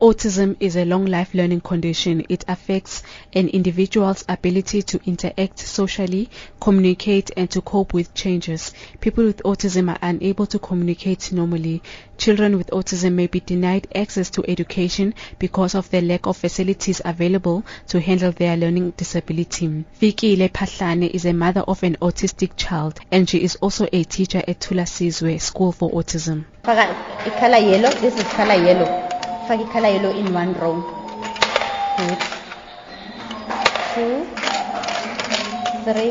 Autism is a long-life learning condition. It affects an individual's ability to interact socially, communicate, and to cope with changes. People with autism are unable to communicate normally. Children with autism may be denied access to education because of the lack of facilities available to handle their learning disability. Vicky Hlephatlane is a mother of an autistic child, and she is also a teacher at Thulasizwe School for Autism. Color yellow. This is color yellow. Color yellow in one row. Good. 2, 3,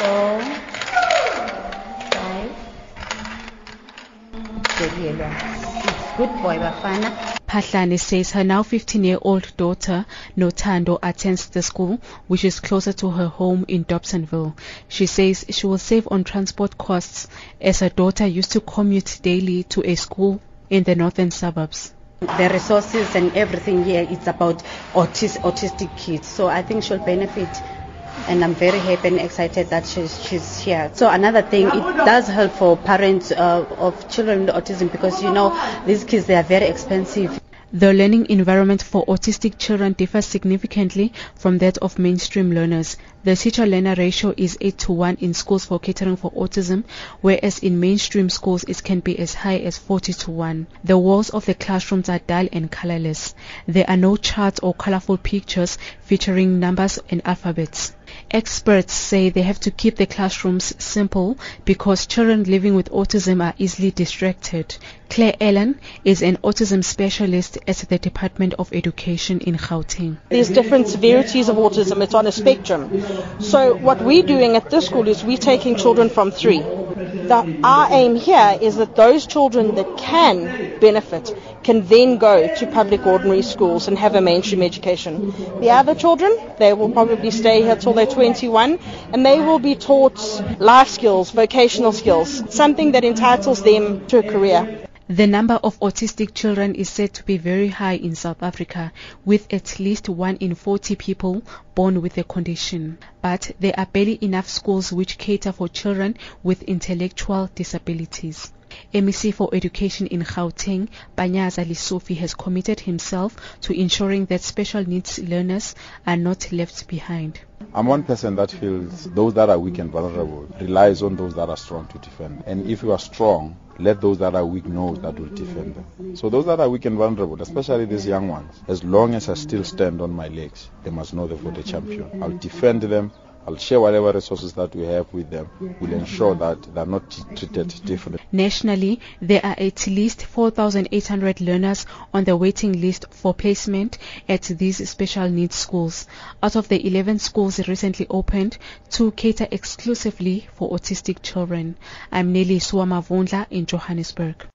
4, 5. Good yellow. Good boy, Bafana. Hlephatlane says her now 15-year-old daughter, Notando, attends the school, which is closer to her home in Dobsonville. She says she will save on transport costs as her daughter used to commute daily to a school in the northern suburbs. The resources and everything here, it's about autistic kids. So I think she'll benefit, and I'm very happy and excited that she's here. So another thing, it does help for parents of children with autism, because you know these kids, they are very expensive. The learning environment for autistic children differs significantly from that of mainstream learners. The teacher-learner ratio is 8:1 in schools for catering for autism, whereas in mainstream schools it can be as high as 40:1. The walls of the classrooms are dull and colorless. There are no charts or colorful pictures featuring numbers and alphabets. Experts say they have to keep the classrooms simple because children living with autism are easily distracted. Claire Allen is an autism specialist at the Department of Education in Gauteng. There's different severities of autism. It's on a spectrum. So what we're doing at this school is we're taking children from 3. Our aim here is that those children that can benefit can then go to public ordinary schools and have a mainstream education. The other children, they will probably stay here till they're 21, and they will be taught life skills, vocational skills, something that entitles them to a career. The number of autistic children is said to be very high in South Africa, with at least 1 in 40 people born with the condition. But there are barely enough schools which cater for children with intellectual disabilities. MEC for Education in Gauteng, Panyaza Lesufi, has committed himself to ensuring that special needs learners are not left behind. I'm one person that feels those that are weak and vulnerable relies on those that are strong to defend. And if you are strong, let those that are weak know that will defend them. So those that are weak and vulnerable, especially these young ones, as long as I still stand on my legs, they must know they've got a champion. I'll defend them. I'll share whatever resources that we have with them. We'll ensure that they're not treated differently. Nationally, there are at least 4,800 learners on the waiting list for placement at these special needs schools. Out of the 11 schools recently opened, 2 cater exclusively for autistic children. I'm Nelly Mavundla in Johannesburg.